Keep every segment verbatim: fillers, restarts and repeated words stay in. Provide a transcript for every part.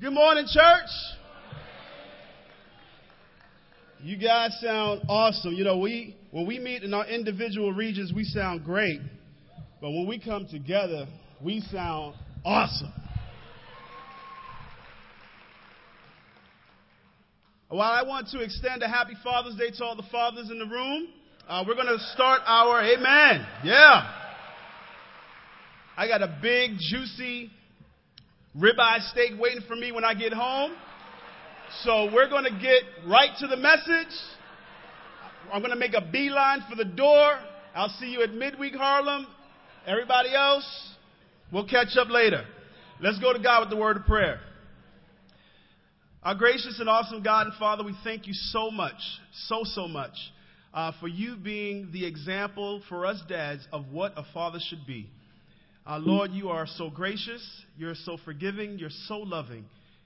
Good morning, church. You guys sound awesome. You know, we when we meet in our individual regions, we sound great. But when we come together, we sound awesome. While I want to extend a happy Father's Day to all the fathers in the room, uh, we're going to start our amen. Yeah. I got a big, juicy ribeye steak waiting for me when I get home. So we're going to get right to the message. I'm going to make a beeline for the door. I'll see you at Midweek Harlem. Everybody else, we'll catch up later. Let's go to God with the word of prayer. Our gracious and awesome God and Father, we thank you so much, so, so much, uh, for you being the example for us dads of what a father should be. Uh, Lord, you are so gracious, you're so forgiving, you're so loving.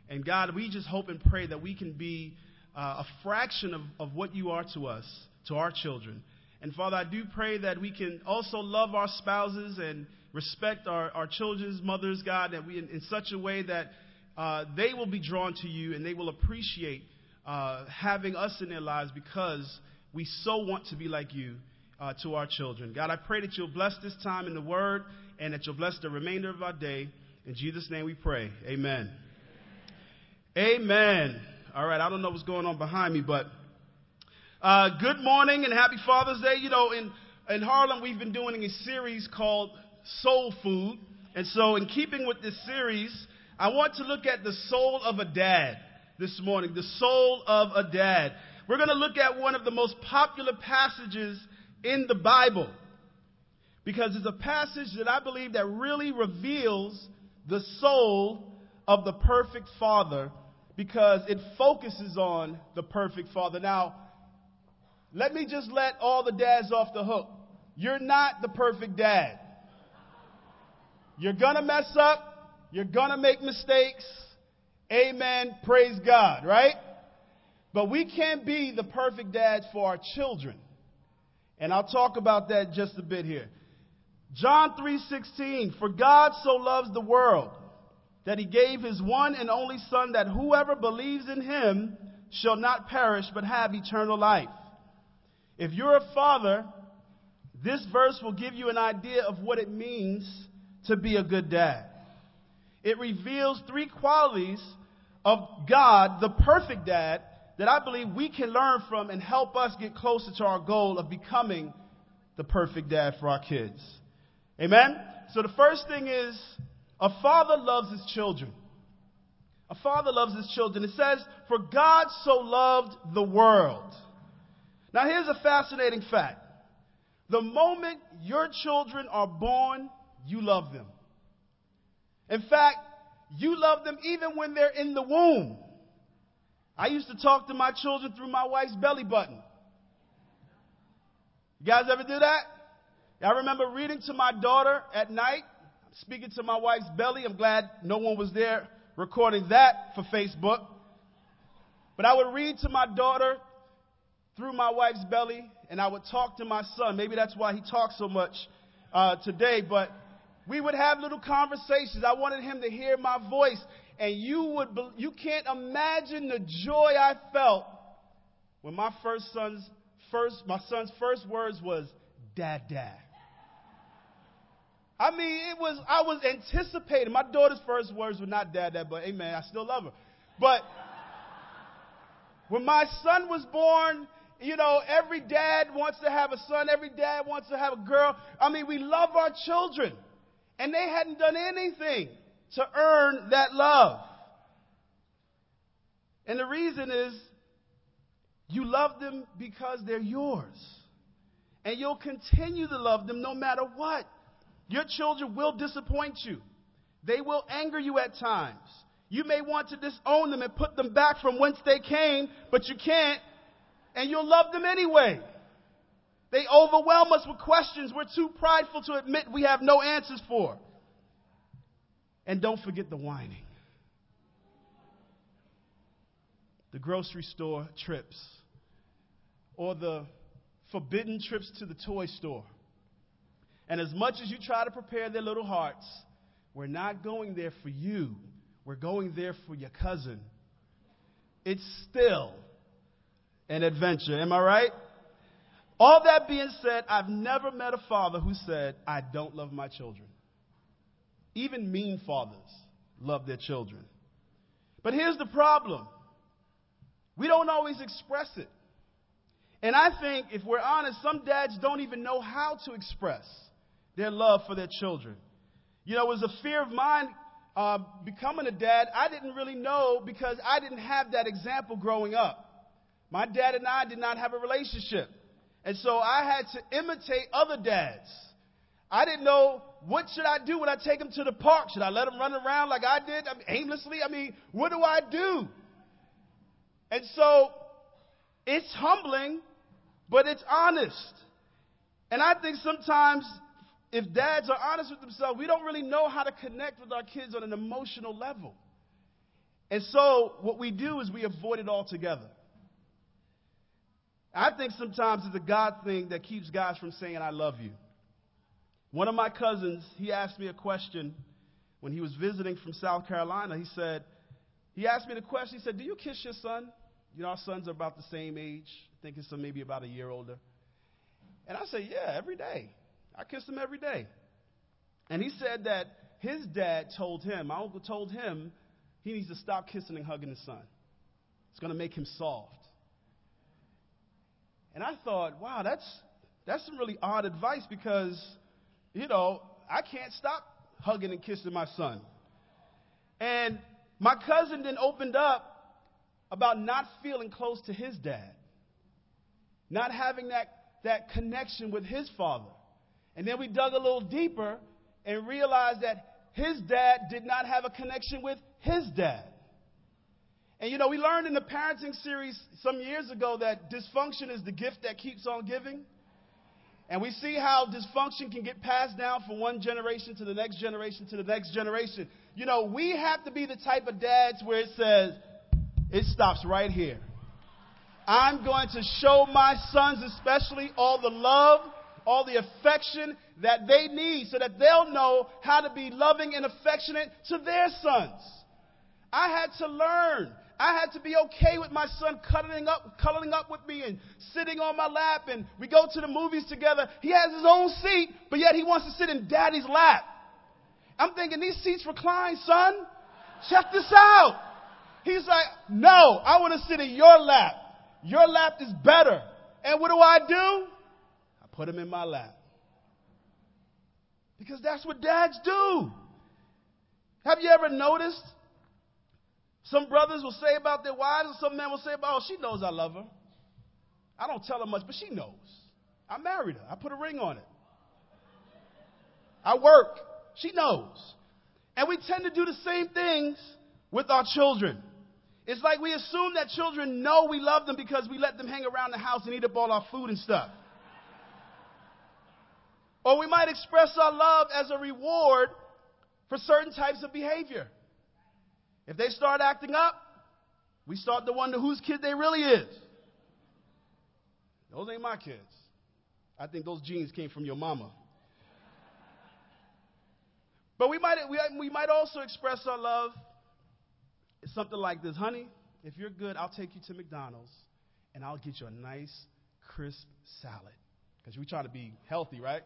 And God, we just hope and pray that we can be uh, a fraction of, of what you are to us, to our children. And Father, I do pray that we can also love our spouses and respect our, our children's mothers, God, that we in, in such a way that uh, they will be drawn to you and they will appreciate uh, having us in their lives because we so want to be like you uh, to our children. God, I pray that you'll bless this time in the word and that you'll bless the remainder of our day. In Jesus' name we pray. Amen. Amen. All right, I don't know what's going on behind me, but uh, good morning and happy Father's Day. You know, in, in Harlem, we've been doing a series called Soul Food. And so in keeping with this series, I want to look at the soul of a dad this morning, the soul of a dad. We're going to look at one of the most popular passages in the Bible because it's a passage that I believe that really reveals the soul of the perfect father. Because it focuses on the perfect father. Now, let me just let all the dads off the hook. You're not the perfect dad. You're going to mess up. You're going to make mistakes. Amen. Praise God, right? But we can't be the perfect dad for our children. And I'll talk about that just a bit here. John three sixteen, for God so loves the world, that he gave his one and only Son, that whoever believes in him shall not perish but have eternal life. If you're a father, this verse will give you an idea of what it means to be a good dad. It reveals three qualities of God, the perfect dad, that I believe we can learn from and help us get closer to our goal of becoming the perfect dad for our kids. Amen? So the first thing is, a father loves his children. A father loves his children. It says, for God so loved the world. Now, here's a fascinating fact. The moment your children are born, you love them. In fact, you love them even when they're in the womb. I used to talk to my children through my wife's belly button. You guys ever do that? I remember reading to my daughter at night. Speaking to my wife's belly. I'm glad no one was there recording that for Facebook. But I would read to my daughter through my wife's belly, and I would talk to my son. Maybe that's why he talks so much uh, today. But we would have little conversations. I wanted him to hear my voice. And you would be, you can't imagine the joy I felt when my first son's first my son's first words was, "Dad, Dad." I mean, it was, I was anticipating. My daughter's first words were not dad, dad, but amen, I still love her. But when my son was born, you know, every dad wants to have a son. Every dad wants to have a girl. I mean, we love our children. And they hadn't done anything to earn that love. And the reason is you love them because they're yours. And you'll continue to love them no matter what. Your children will disappoint you. They will anger you at times. You may want to disown them and put them back from whence they came, but you can't, and you'll love them anyway. They overwhelm us with questions we're too prideful to admit we have no answers for. And don't forget the whining. The grocery store trips, or the forbidden trips to the toy store. And as much as you try to prepare their little hearts, we're not going there for you. we're going there for your cousin, it's still an adventure. Am I right? All that being said, I've never met a father who said, I don't love my children. Even mean fathers love their children. But here's the problem. We don't always express it. And I think, if we're honest, some dads don't even know how to express their love for their children. You know, it was a fear of mine uh, becoming a dad. I didn't really know because I didn't have that example growing up. My dad and I did not have a relationship. And so I had to imitate other dads. I didn't know, what should I do when I take him to the park? Should I let him run around like I did, I mean, aimlessly? I mean, what do I do? And so it's humbling, but it's honest. And I think sometimes if dads are honest with themselves, we don't really know how to connect with our kids on an emotional level. And so what we do is we avoid it altogether. I think sometimes it's a God thing that keeps guys from saying, I love you. One of my cousins, he asked me a question when he was visiting from South Carolina. He said, he asked me the question, he said, do you kiss your son? You know, our sons are about the same age. I think his son maybe about a year older. And I said, yeah, every day. I kiss him every day. And he said that his dad told him, my uncle told him, he needs to stop kissing and hugging his son. It's going to make him soft. And I thought, wow, that's that's some really odd advice because, you know, I can't stop hugging and kissing my son. And my cousin then opened up about not feeling close to his dad, not having that, that connection with his father. And then we dug a little deeper and realized that his dad did not have a connection with his dad. And, you know, we learned in the parenting series some years ago that dysfunction is the gift that keeps on giving. And we see how dysfunction can get passed down from one generation to the next generation to the next generation. You know, we have to be the type of dads where it says, it stops right here. I'm going to show my sons especially all the love, all the affection that they need so that they'll know how to be loving and affectionate to their sons. I had to learn. I had to be okay with my son cuddling up, cuddling up with me and sitting on my lap, and we go to the movies together. He has his own seat, but yet he wants to sit in daddy's lap. I'm thinking, these seats recline, son. Check this out. He's like, no, I want to sit in your lap. Your lap is better. And what do I do? I put him in my lap. Because that's what dads do. Have you ever noticed? Some brothers will say about their wives, and some men will say about, oh, she knows I love her. I don't tell her much, but she knows. I married her. I put a ring on it. I work. She knows. And we tend to do the same things with our children. It's like we assume that children know we love them because we let them hang around the house and eat up all our food and stuff. Or we might express our love as a reward for certain types of behavior. If they start acting up, we start to wonder whose kid they really is. Those ain't my kids. I think those genes came from your mama. But we might we, we might also express our love. It's something like this. Honey, if you're good, I'll take you to McDonald's, and I'll get you a nice, crisp salad. Because we're trying to be healthy, right?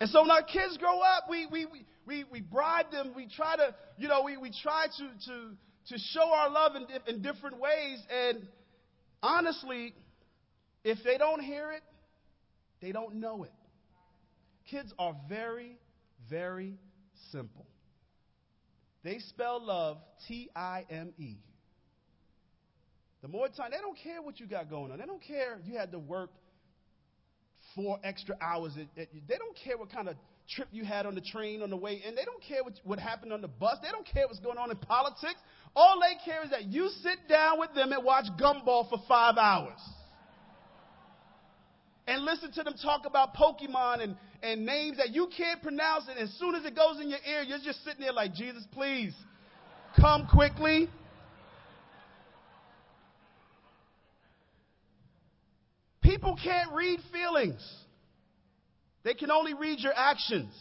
And so when our kids grow up, we we we we, we bribe them. We try to, you know, we, we try to to to show our love in, in different ways. And honestly, if they don't hear it, they don't know it. Kids are very, very simple. They spell love T I M E. The more time, they don't care what you got going on. They don't care if you had to work four extra hours. They don't care what kind of trip you had on the train on the way in. They don't care what, what happened on the bus. They don't care what's going on in politics. All they care is that you sit down with them and watch Gumball for five hours. And listen to them talk about Pokemon and, and names that you can't pronounce. And as soon as it goes in your ear, you're just sitting there like, Jesus, please, come quickly. People can't read feelings. They can only read your actions.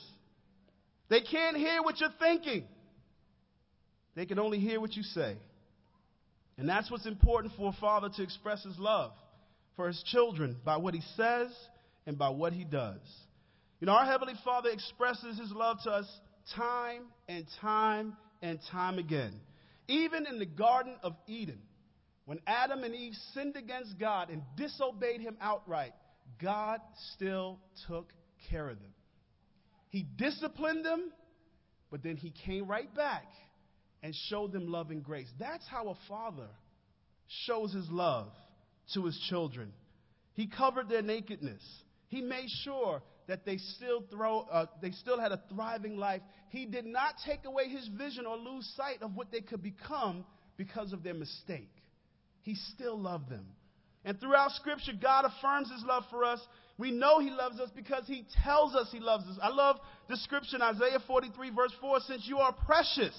They can't hear what you're thinking. They can only hear what you say. And that's what's important for a father to express his love for his children by what he says and by what he does. You know, our Heavenly Father expresses his love to us time and time and time again. Even in the Garden of Eden, when Adam and Eve sinned against God and disobeyed him outright, God still took care of them. He disciplined them, but then he came right back and showed them love and grace. That's how a father shows his love to his children. He covered their nakedness. He made sure that they still throw, uh, they still had a thriving life. He did not take away his vision or lose sight of what they could become because of their mistake. He still loved them. And throughout Scripture, God affirms his love for us. We know he loves us because he tells us he loves us. I love the scripture in Isaiah forty-three, verse four, "Since you are precious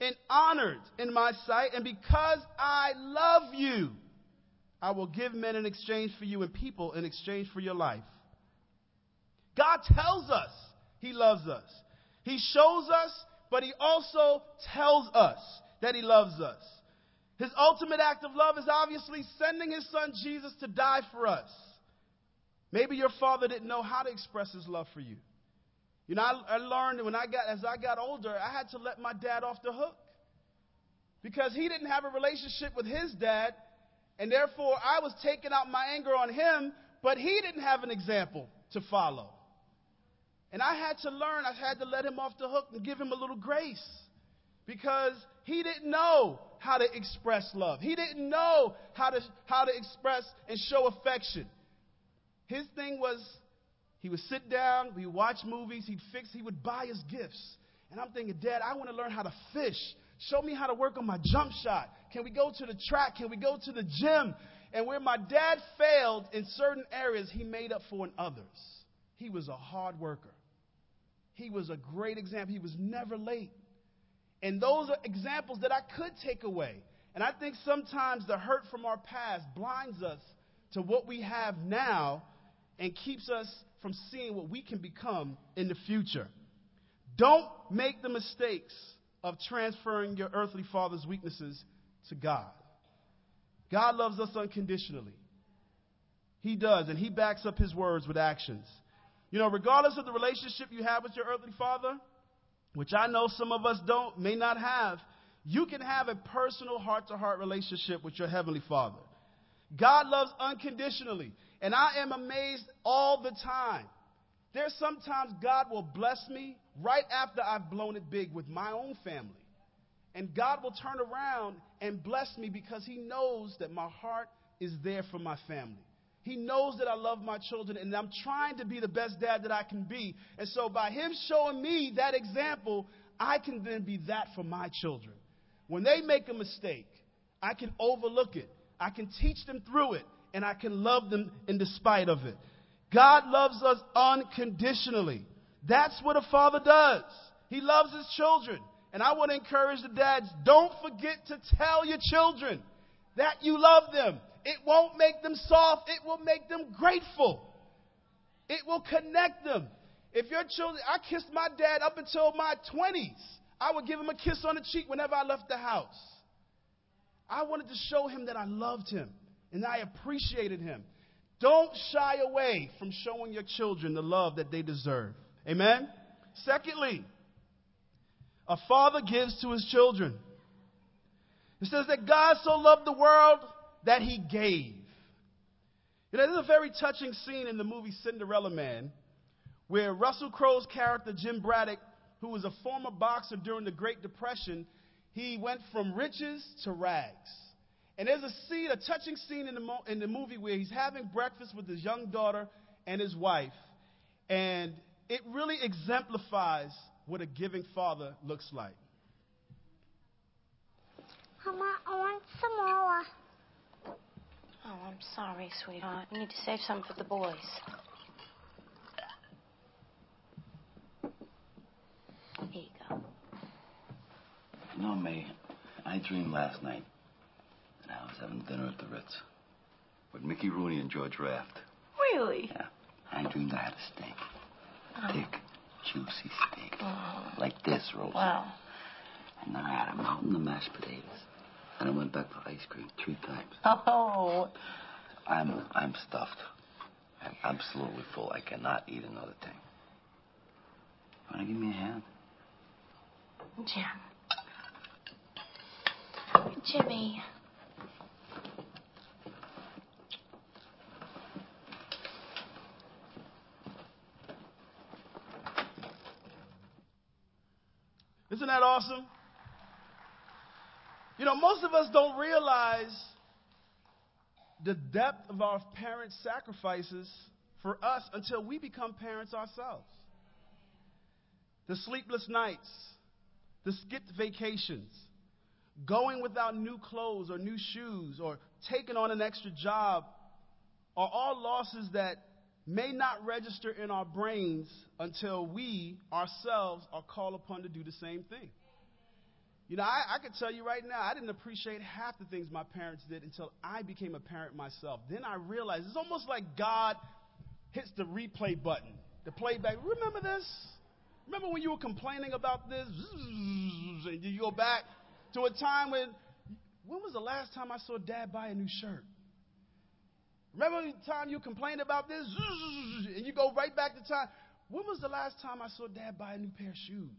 and honored in my sight, and because I love you, I will give men in exchange for you and people in exchange for your life." God tells us he loves us. He shows us, but he also tells us that he loves us. His ultimate act of love is obviously sending his son Jesus to die for us. Maybe your father didn't know how to express his love for you. You know, I, I learned when I got, as I got older, I had to let my dad off the hook because he didn't have a relationship with his dad, and therefore I was taking out my anger on him, but he didn't have an example to follow. And I had to learn, I had to let him off the hook and give him a little grace because he didn't know how to express love. He didn't know how to, how to express and show affection. His thing was, he would sit down, we'd watch movies, he'd fix, he would buy us gifts. And I'm thinking, Dad, I want to learn how to fish. Show me how to work on my jump shot. Can we go to the track? Can we go to the gym? And where my dad failed in certain areas, he made up for in others. He was a hard worker. He was a great example. He was never late. And those are examples that I could take away. And I think sometimes the hurt from our past blinds us to what we have now and keeps us from seeing what we can become in the future. Don't make the mistakes of transferring your earthly father's weaknesses to God. God loves us unconditionally. He does, and he backs up his words with actions. You know, regardless of the relationship you have with your earthly father, which I know some of us don't, may not have, you can have a personal heart-to-heart relationship with your heavenly father. God loves unconditionally. And I am amazed all the time. There's sometimes God will bless me right after I've blown it big with my own family. And God will turn around and bless me because he knows that my heart is there for my family. He knows that I love my children and I'm trying to be the best dad that I can be. And so by him showing me that example, I can then be that for my children. When they make a mistake, I can overlook it. I can teach them through it, and I can love them in despite of it. God loves us unconditionally. That's what a father does. He loves his children. And I want to encourage the dads, don't forget to tell your children that you love them. It won't make them soft. It will make them grateful. It will connect them. If your children, I kissed my dad up until my twenties. I would give him a kiss on the cheek whenever I left the house. I wanted to show him that I loved him and I appreciated him. Don't shy away from showing your children the love that they deserve. Amen? Secondly, a father gives to his children. It says that God so loved the world that he gave. You know, there's a very touching scene in the movie Cinderella Man where Russell Crowe's character, Jim Braddock, who was a former boxer during the Great Depression, he went from riches to rags. And there's a scene, a touching scene in the, mo- in the movie where he's having breakfast with his young daughter and his wife. And it really exemplifies what a giving father looks like. Mama, I want some more. Oh, I'm sorry, sweetheart. We need to save some for the boys. Here you go. You know, May, I dreamed last night that I was having dinner at the Ritz with Mickey Rooney and George Raft. Really? Yeah. I dreamed I had a steak. Oh. Thick, juicy steak. Oh. Like this, Rosa. Wow. And I had a mountain of mashed potatoes. And I went back for ice cream three times. Oh. I'm I'm stuffed. I'm absolutely full. I cannot eat another thing. You want to give me a hand? Jim. Jimmy. Isn't that awesome? You know, most of us don't realize the depth of our parents' sacrifices for us until we become parents ourselves. The sleepless nights, the skipped vacations, going without new clothes or new shoes or taking on an extra job are all losses that may not register in our brains until we ourselves are called upon to do the same thing. You know, I, I can tell you right now, I didn't appreciate half the things my parents did until I became a parent myself. Then I realized it's almost like God hits the replay button, the playback. Remember this? Remember when you were complaining about this? And you go back to a time when, when was the last time I saw Dad buy a new shirt? Remember the time you complained about this? And you go right back to time. When was the last time I saw Dad buy a new pair of shoes?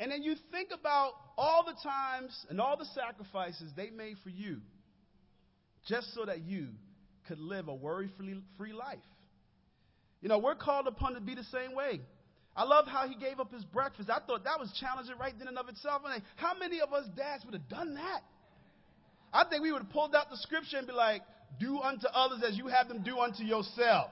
And then you think about all the times and all the sacrifices they made for you just so that you could live a worry-free life. You know, we're called upon to be the same way. I love how he gave up his breakfast. I thought that was challenging right then and of itself. Like, how many of us dads would have done that? I think we would have pulled out the scripture and be like, do unto others as you have them do unto yourself.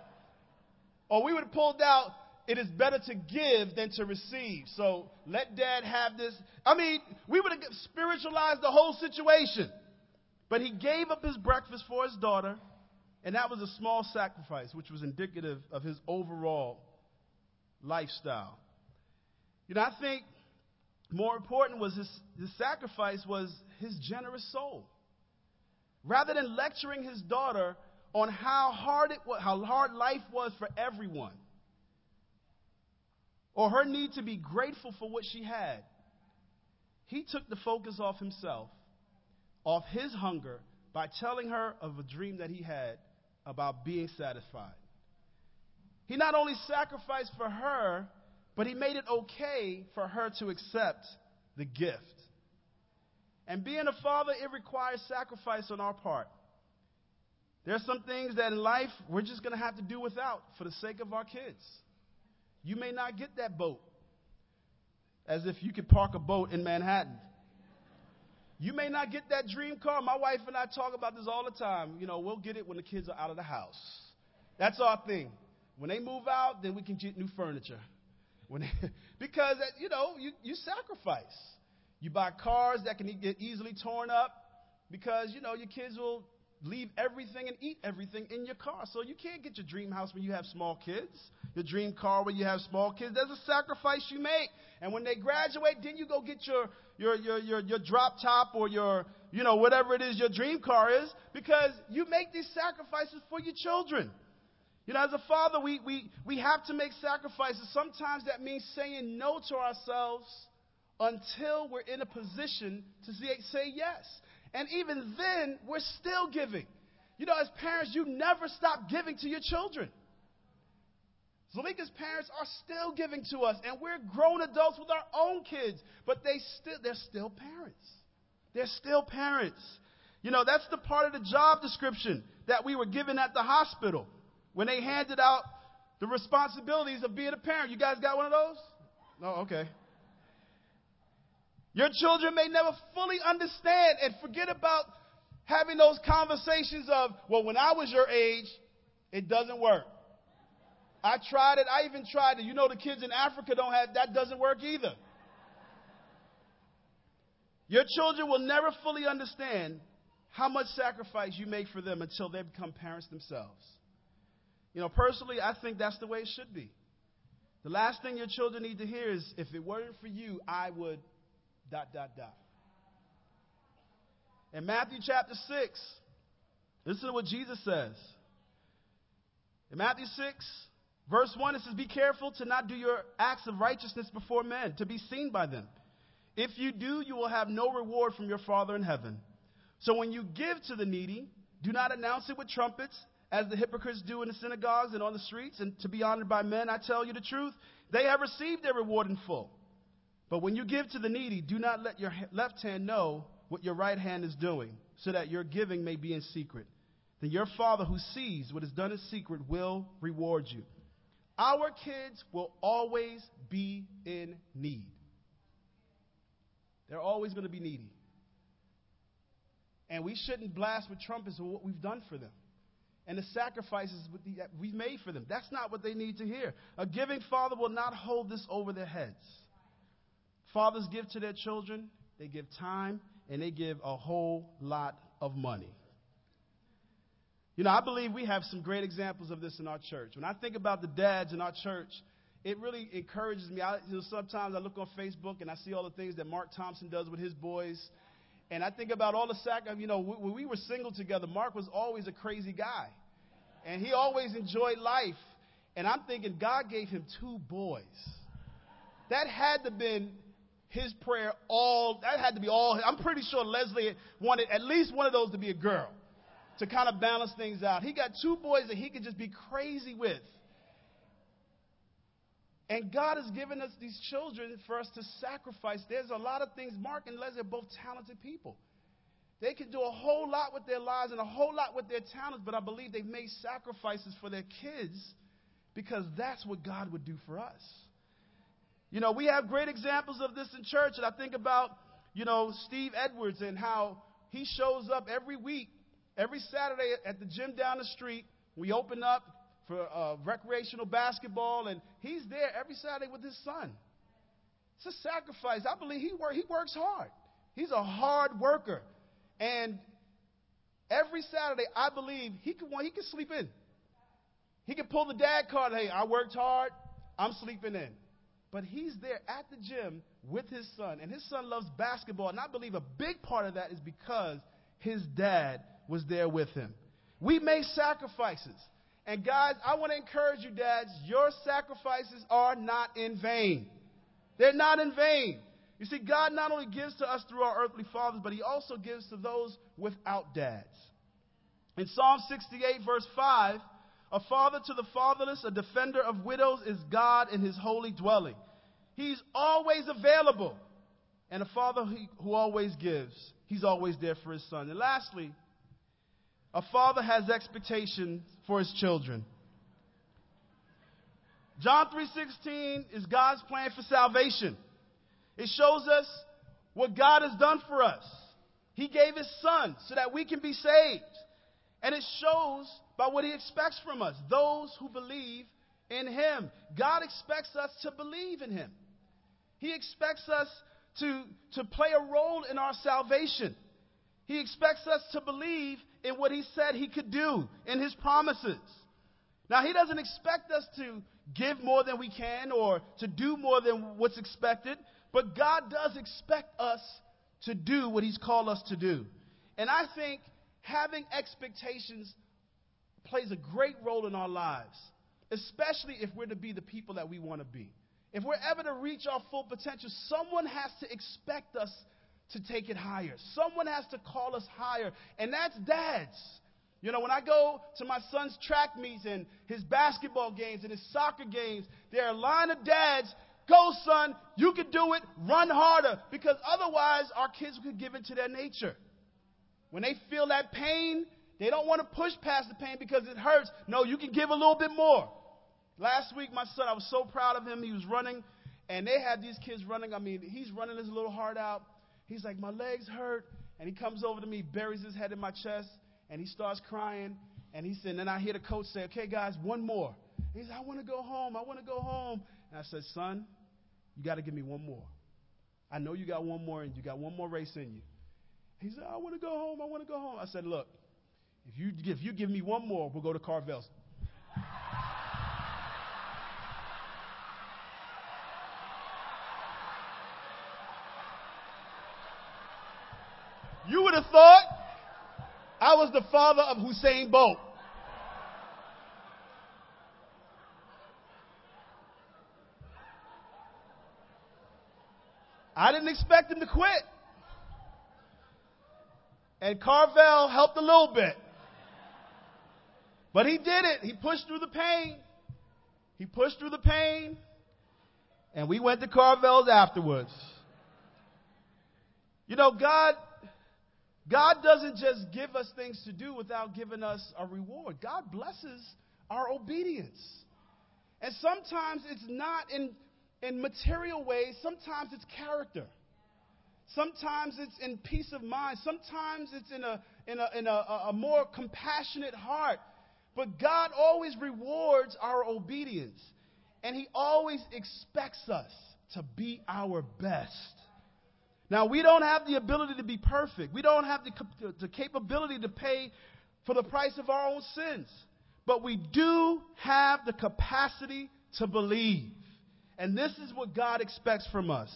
Or we would have pulled out, it is better to give than to receive. So let Dad have this. I mean, we would have spiritualized the whole situation. But he gave up his breakfast for his daughter, and that was a small sacrifice, which was indicative of his overall lifestyle. You know, I think more important was his, his sacrifice was his generous soul. Rather than lecturing his daughter on how hard it was, how hard life was for everyone, or her need to be grateful for what she had, he took the focus off himself, off his hunger, by telling her of a dream that he had about being satisfied. He not only sacrificed for her, but he made it okay for her to accept the gift. And being a father, it requires sacrifice on our part. There are some things that in life we're just going to have to do without for the sake of our kids. You may not get that boat, as if you could park a boat in Manhattan. You may not get that dream car. My wife and I talk about this all the time. You know, we'll get it when the kids are out of the house. That's our thing. When they move out, then we can get new furniture. When they, because, you know, you, you sacrifice. You buy cars that can get easily torn up because, you know, your kids will leave everything and eat everything in your car. So you can't get your dream house when you have small kids, your dream car when you have small kids. There's a sacrifice you make. And when they graduate, then you go get your your your your, your drop top or your, you know, whatever it is your dream car is, because you make these sacrifices for your children. You know, as a father, we we we have to make sacrifices. Sometimes that means saying no to ourselves until we're in a position to say yes. And even then, we're still giving. You know, as parents, you never stop giving to your children. Zalika's parents are still giving to us, and we're grown adults with our own kids, but they still, they're still parents. They're still parents. You know, that's the part of the job description that we were given at the hospital when they handed out the responsibilities of being a parent. You guys got one of those? No, okay. Your children may never fully understand, and forget about having those conversations of, well, when I was your age, it doesn't work. I tried it. I even tried it. You know, the kids in Africa don't have, that doesn't work either. Your children will never fully understand how much sacrifice you make for them until they become parents themselves. You know, personally, I think that's the way it should be. The last thing your children need to hear is, if it weren't for you, I would dot, dot, dot. In Matthew chapter six, listen to what Jesus says. In Matthew six, verse one, it says, be careful to not do your acts of righteousness before men, to be seen by them. If you do, you will have no reward from your Father in heaven. So when you give to the needy, do not announce it with trumpets, as the hypocrites do in the synagogues and on the streets, and to be honored by men. I tell you the truth, they have received their reward in full. But when you give to the needy, do not let your left hand know what your right hand is doing, so that your giving may be in secret. Then your Father who sees what is done in secret will reward you. Our kids will always be in need. They're always going to be needy. And we shouldn't blast with trumpets on what we've done for them and the sacrifices that we've made for them. That's not what they need to hear. A giving father will not hold this over their heads. Fathers give to their children. They give time, and they give a whole lot of money. You know, I believe we have some great examples of this in our church. When I think about the dads in our church, it really encourages me. I, you know, sometimes I look on Facebook and I see all the things that Mark Thompson does with his boys. And I think about all the sac. You know, when we were single together, Mark was always a crazy guy. And he always enjoyed life. And I'm thinking God gave him two boys. That had to have been his prayer all. That had to be all. I'm pretty sure Leslie wanted at least one of those to be a girl to kind of balance things out. He got two boys that he could just be crazy with. And God has given us these children for us to sacrifice. There's a lot of things. Mark and Leslie are both talented people. They can do a whole lot with their lives and a whole lot with their talents, but I believe they've made sacrifices for their kids because that's what God would do for us. You know, we have great examples of this in church, and I think about, you know, Steve Edwards and how he shows up every week, every Saturday at the gym down the street. We open up for uh, recreational basketball, and he's there every Saturday with his son. It's a sacrifice. I believe he, work, he works hard. He's a hard worker. And every Saturday, I believe he can, he can sleep in. He can pull the dad card. Hey, I worked hard. I'm sleeping in. But he's there at the gym with his son, and his son loves basketball. And I believe a big part of that is because his dad was there with him. We make sacrifices. And guys, I want to encourage you, dads, your sacrifices are not in vain. They're not in vain. You see, God not only gives to us through our earthly fathers, but he also gives to those without dads. In Psalm sixty-eight, verse five, a father to the fatherless, a defender of widows is God in his holy dwelling. He's always available. And a father who always gives, he's always there for his son. And lastly, a father has expectations for his children. John three sixteen is God's plan for salvation. It shows us what God has done for us. He gave his son so that we can be saved. And it shows by what he expects from us, those who believe in him. God expects us to believe in him. He expects us to, to play a role in our salvation. He expects us to believe in what he said he could do, in his promises. Now, he doesn't expect us to give more than we can or to do more than what's expected, but God does expect us to do what he's called us to do. And I think having expectations plays a great role in our lives, especially if we're to be the people that we want to be. If we're ever to reach our full potential, someone has to expect us to take it higher. Someone has to call us higher, and that's dads. You know, when I go to my son's track meets and his basketball games and his soccer games, there are a line of dads, go son, you can do it, run harder, because otherwise our kids could give into their nature. When they feel that pain, they don't want to push past the pain because it hurts. No, you can give a little bit more. Last week, my son, I was so proud of him. He was running, and they had these kids running. I mean, he's running his little heart out. He's like, my legs hurt. And he comes over to me, buries his head in my chest, and he starts crying. And he said, and then I hear the coach say, okay, guys, one more. He said, I want to go home. I want to go home. And I said, son, you got to give me one more. I know you got one more in you. You got one more race in you. He said, I want to go home. I want to go home. I said, look, if you, if you give me one more, we'll go to Carvel. You would have thought I was the father of Usain Bolt. I didn't expect him to quit. And Carvel helped a little bit. But he did it. He pushed through the pain. He pushed through the pain. And we went to Carvel's afterwards. You know, God, God doesn't just give us things to do without giving us a reward. God blesses our obedience. And sometimes it's not in, in material ways. Sometimes it's character. Sometimes it's in peace of mind. Sometimes it's in a, in a, in a, a more compassionate heart. But God always rewards our obedience. And he always expects us to be our best. Now, we don't have the ability to be perfect. We don't have the, the capability to pay for the price of our own sins. But we do have the capacity to believe. And this is what God expects from us.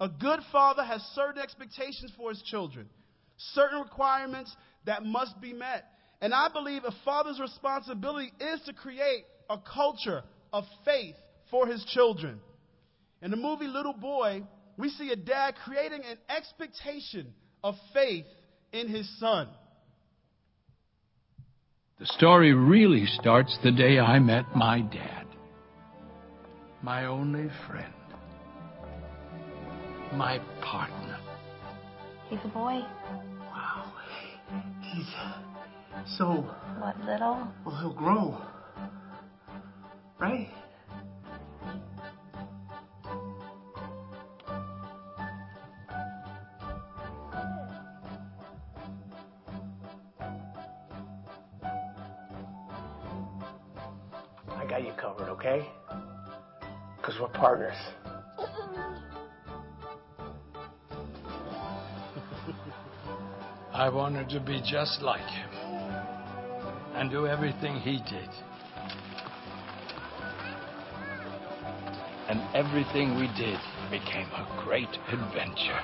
A good father has certain expectations for his children, certain requirements that must be met. And I believe a father's responsibility is to create a culture of faith for his children. In the movie Little Boy, we see a dad creating an expectation of faith in his son. The story really starts the day I met my dad, my only friend, my partner. He's a boy. Wow. He's so... What, little? Well, he'll grow. Right? I got you covered, okay? Because we're partners. I wanted to be just like him and do everything he did. And everything we did became a great adventure.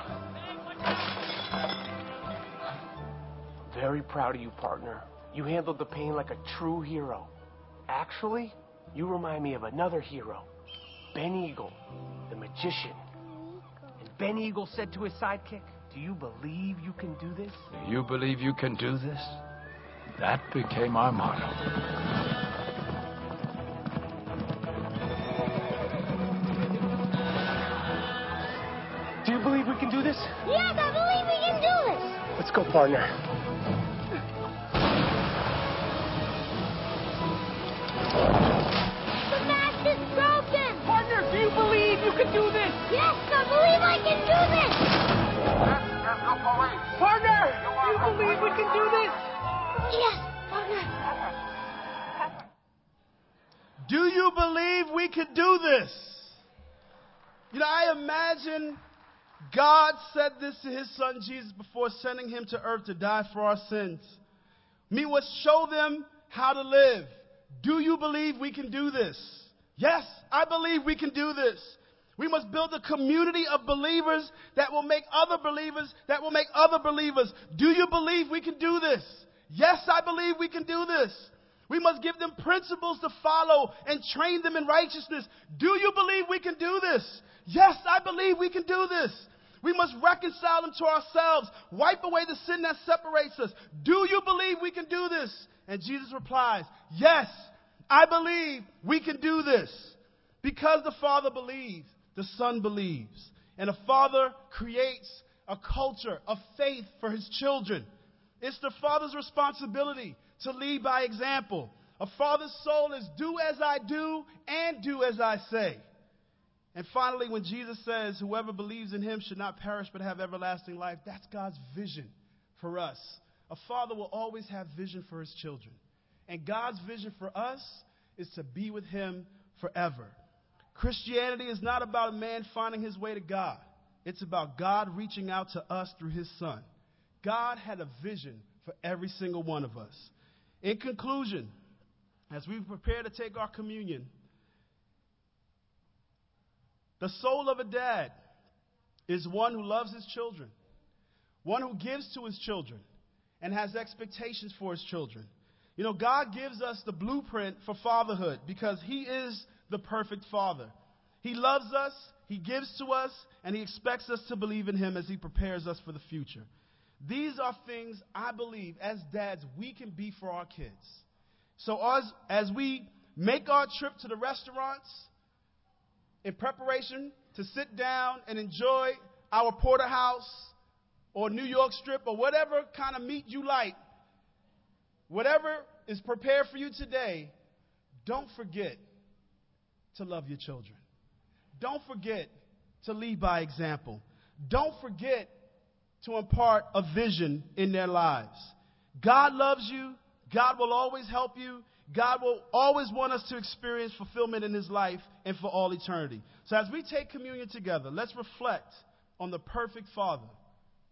Very proud of you, partner. You handled the pain like a true hero. Actually, you remind me of another hero, Ben Eagle, the magician. And Ben Eagle said to his sidekick, "Do you believe you can do this? Do you believe you can do this?" That became our motto. This? Yes, I believe we can do this. Let's go, partner. The mask is broken. Partner, do you believe you can do this? Yes, I believe I can do this. Partner, do you believe we can do this? Yes, partner. Do you believe we can do this? You know, I imagine God said this to his son Jesus before sending him to earth to die for our sins. Me was show them how to live. Do you believe we can do this? Yes, I believe we can do this. We must build a community of believers that will make other believers, that will make other believers. Do you believe we can do this? Yes, I believe we can do this. We must give them principles to follow and train them in righteousness. Do you believe we can do this? Yes, I believe we can do this. We must reconcile them to ourselves, wipe away the sin that separates us. Do you believe we can do this? And Jesus replies, yes, I believe we can do this. Because the Father believes, the Son believes. And a father creates a culture of faith for his children. It's the Father's responsibility to lead by example. A father's soul is do as I do and do as I say. And finally, when Jesus says, whoever believes in him should not perish but have everlasting life, that's God's vision for us. A father will always have vision for his children. And God's vision for us is to be with him forever. Christianity is not about a man finding his way to God. It's about God reaching out to us through his son. God had a vision for every single one of us. In conclusion, as we prepare to take our communion, the soul of a dad is one who loves his children, one who gives to his children, and has expectations for his children. You know, God gives us the blueprint for fatherhood because he is the perfect father. He loves us, He gives to us, and he expects us to believe in him as he prepares us for the future. These are things I believe as dads we can be for our kids. So as, as we make our trip to the restaurants in preparation to sit down and enjoy our porterhouse or New York strip or whatever kind of meat you like, whatever is prepared for you today, don't forget to love your children. Don't forget to lead by example. Don't forget to impart a vision in their lives. God loves you. God will always help you. God will always want us to experience fulfillment in his life and for all eternity. So as we take communion together, let's reflect on the perfect Father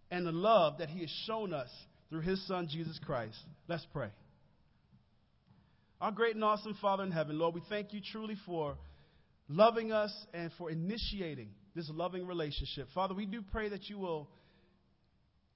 and the love that he has shown us through his Son, Jesus Christ. Let's pray. Our great and awesome Father in heaven, Lord, we thank you truly for loving us and for initiating this loving relationship. Father, we do pray that you will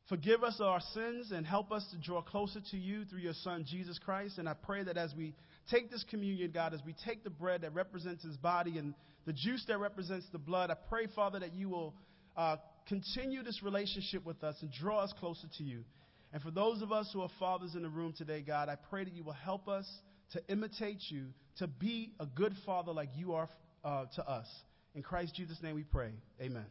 forgive us our sins and help us to draw closer to you through your Son, Jesus Christ. And I pray that as we take this communion, God, as we take the bread that represents his body and the juice that represents the blood, I pray, Father, that you will uh, continue this relationship with us and draw us closer to you. And for those of us who are fathers in the room today, God, I pray that you will help us to imitate you, to be a good father like you are uh, to us. In Christ Jesus' name we pray. Amen.